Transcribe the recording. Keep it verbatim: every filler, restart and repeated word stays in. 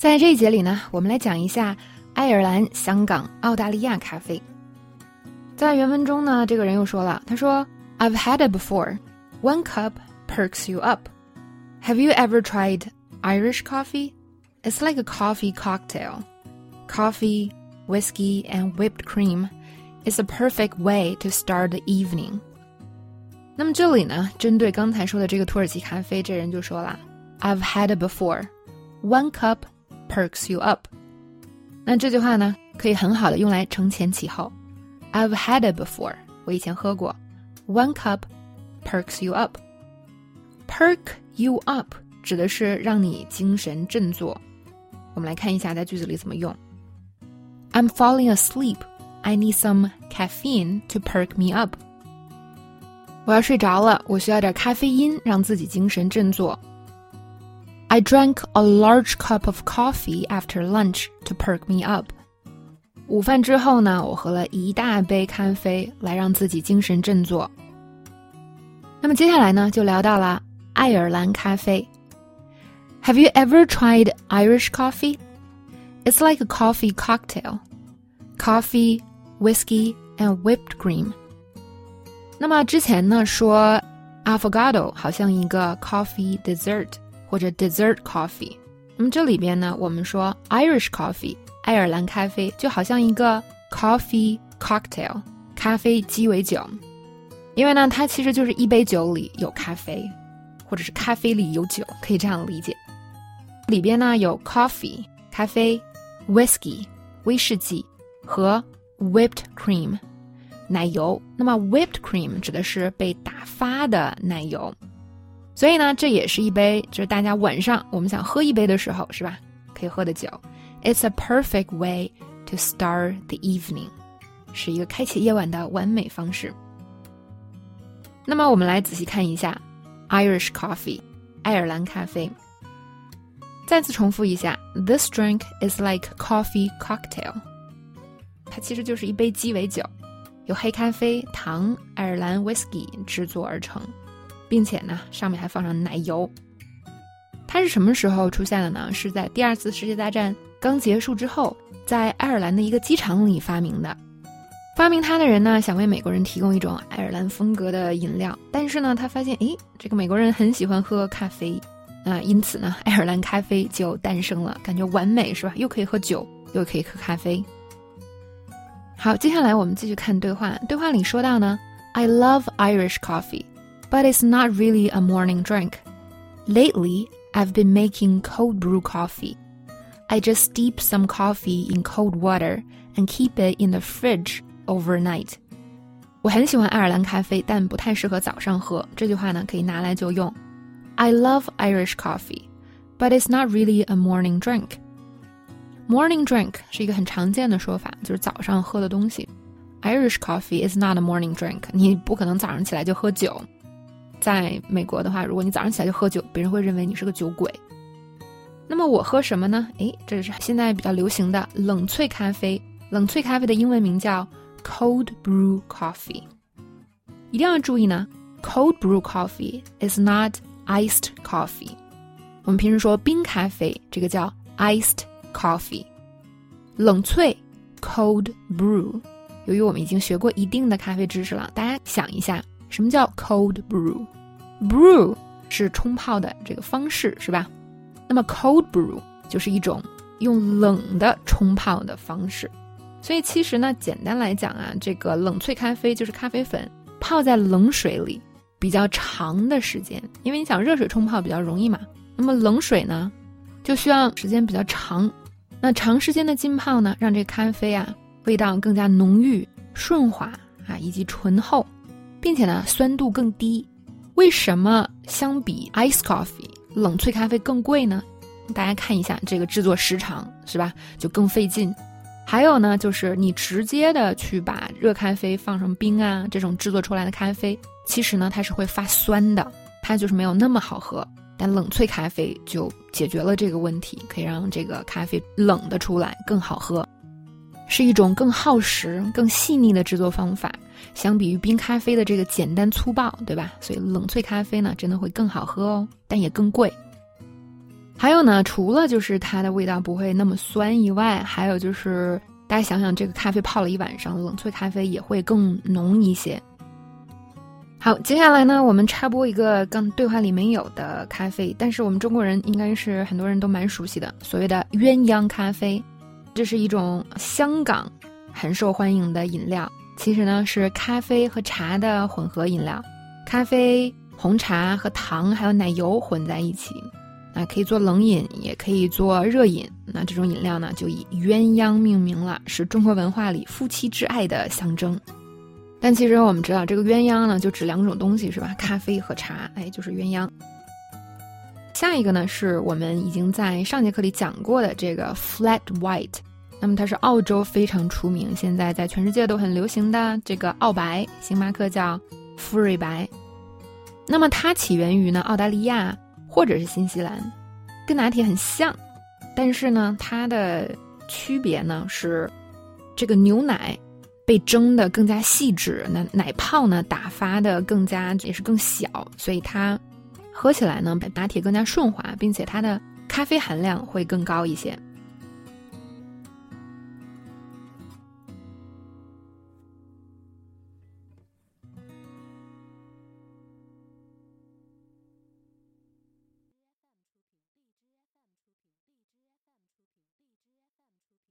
在这一节里呢，我们来讲一下爱尔兰、香港、澳大利亚咖啡。在原文中呢，这个人又说了，他说 I've had it before. One cup perks you up. Have you ever tried Irish coffee? It's like a coffee cocktail. Coffee, whiskey, and whipped cream is a perfect way to start the evening. 那么这里呢，针对刚才说的这个土耳其咖啡，这人就说了 I've had it before. One cup perks you up. 那这句话呢，可以很好的用来承前启后。I've had it before. 我以前喝过。One cup perks you up. Perk you up 指的是让你精神振作。我们来看一下在句子里怎么用。I'm falling asleep. I need some caffeine to perk me up. 我要睡着了，我需要点咖啡因让自己精神振作。I drank a large cup of coffee after lunch to perk me up. 午饭之后呢，我喝了一大杯咖啡来让自己精神振作。那么接下来呢，就聊到了爱尔兰咖啡。Have you ever tried Irish coffee? It's like a coffee cocktail. Coffee, whiskey, and whipped cream. 那么之前呢，说 affogato 好像一个 coffee dessert。或者 dessert coffee， 那么这里边呢，我们说 Irish coffee 爱尔兰咖啡就好像一个 coffee cocktail 咖啡鸡尾酒，因为呢它其实就是一杯酒里有咖啡，或者是咖啡里有酒，可以这样理解。里边呢有 coffee 咖啡、whiskey 威士忌和 whipped cream 奶油。那么 whipped cream 指的是被打发的奶油。所以呢，这也是一杯，就是大家晚上我们想喝一杯的时候，是吧？可以喝的酒。It's a perfect way to start the evening， 是一个开启夜晚的完美方式。那么我们来仔细看一下 Irish coffee， 爱尔兰咖啡。再次重复一下 ，This drink is like coffee cocktail。它其实就是一杯鸡尾酒，由黑咖啡、糖、爱尔兰 whisky 制作而成。并且呢，上面还放上奶油。它是什么时候出现的呢？是在第二次世界大战刚结束之后，在爱尔兰的一个机场里发明的。发明它的人呢，想为美国人提供一种爱尔兰风格的饮料，但是呢，他发现，诶，这个美国人很喜欢喝咖啡，那、呃、因此呢，爱尔兰咖啡就诞生了，感觉完美是吧？又可以喝酒，又可以喝咖啡。好，接下来我们继续看对话。对话里说到呢 ，I love Irish coffee。But it's not really a morning drink. Lately, I've been making cold brew coffee. I just steep some coffee in cold water and keep it in the fridge overnight. 我很喜欢爱尔兰咖啡，但不太适合早上喝。这句话呢，可以拿来就用。I love Irish coffee, but it's not really a morning drink. Morning drink 是一个很常见的说法，就是早上喝的东西。Irish coffee is not a morning drink. 你不可能早上起来就喝酒。在美国的话，如果你早上起来就喝酒，别人会认为你是个酒鬼。那么我喝什么呢？诶，这是现在比较流行的冷萃咖啡。冷萃咖啡的英文名叫 cold brew coffee。一定要注意呢 ，cold brew coffee is not iced coffee。我们平时说冰咖啡，这个叫 iced coffee。冷萃 cold brew。由于我们已经学过一定的咖啡知识了，大家想一下。什么叫 cold brew？ brew 是冲泡的这个方式，是吧？那么 cold brew 就是一种用冷的冲泡的方式。所以其实呢，简单来讲啊，这个冷萃咖啡就是咖啡粉泡在冷水里比较长的时间，因为你想热水冲泡比较容易嘛。那么冷水呢，就需要时间比较长。那长时间的浸泡呢，让这个咖啡啊味道更加浓郁、顺滑啊，以及醇厚。并且呢，酸度更低。为什么相比 iced coffee 冷萃咖啡更贵呢？大家看一下这个制作时长，是吧？就更费劲。还有呢，就是你直接的去把热咖啡放上冰啊，这种制作出来的咖啡，其实呢它是会发酸的，它就是没有那么好喝。但冷萃咖啡就解决了这个问题，可以让这个咖啡冷的出来更好喝。是一种更耗时、更细腻的制作方法，相比于冰咖啡的这个简单粗暴，对吧？所以冷萃咖啡呢，真的会更好喝哦，但也更贵。还有呢，除了就是它的味道不会那么酸以外，还有就是大家想想，这个咖啡泡了一晚上，冷萃咖啡也会更浓一些。好，接下来呢，我们插播一个刚对话里没有的咖啡，但是我们中国人应该是很多人都蛮熟悉的，所谓的鸳鸯咖啡，这是一种香港很受欢迎的饮料，其实呢是咖啡和茶的混合饮料，咖啡、红茶和糖还有奶油混在一起，那可以做冷饮，也可以做热饮。那这种饮料呢，就以鸳鸯命名了，是中国文化里夫妻之爱的象征。但其实我们知道，这个鸳鸯呢，就指两种东西，是吧？咖啡和茶，哎，就是鸳鸯。下一个呢，是我们已经在上节课里讲过的这个 flat white， 那么它是澳洲非常出名，现在在全世界都很流行的这个澳白，星巴克叫馥芮白。那么它起源于呢澳大利亚或者是新西兰，跟拿铁很像，但是呢它的区别呢是这个牛奶被蒸的更加细致，那奶泡呢打发的更加也是更小，所以它喝起来呢比拿铁更加顺滑，并且它的咖啡含量会更高一些。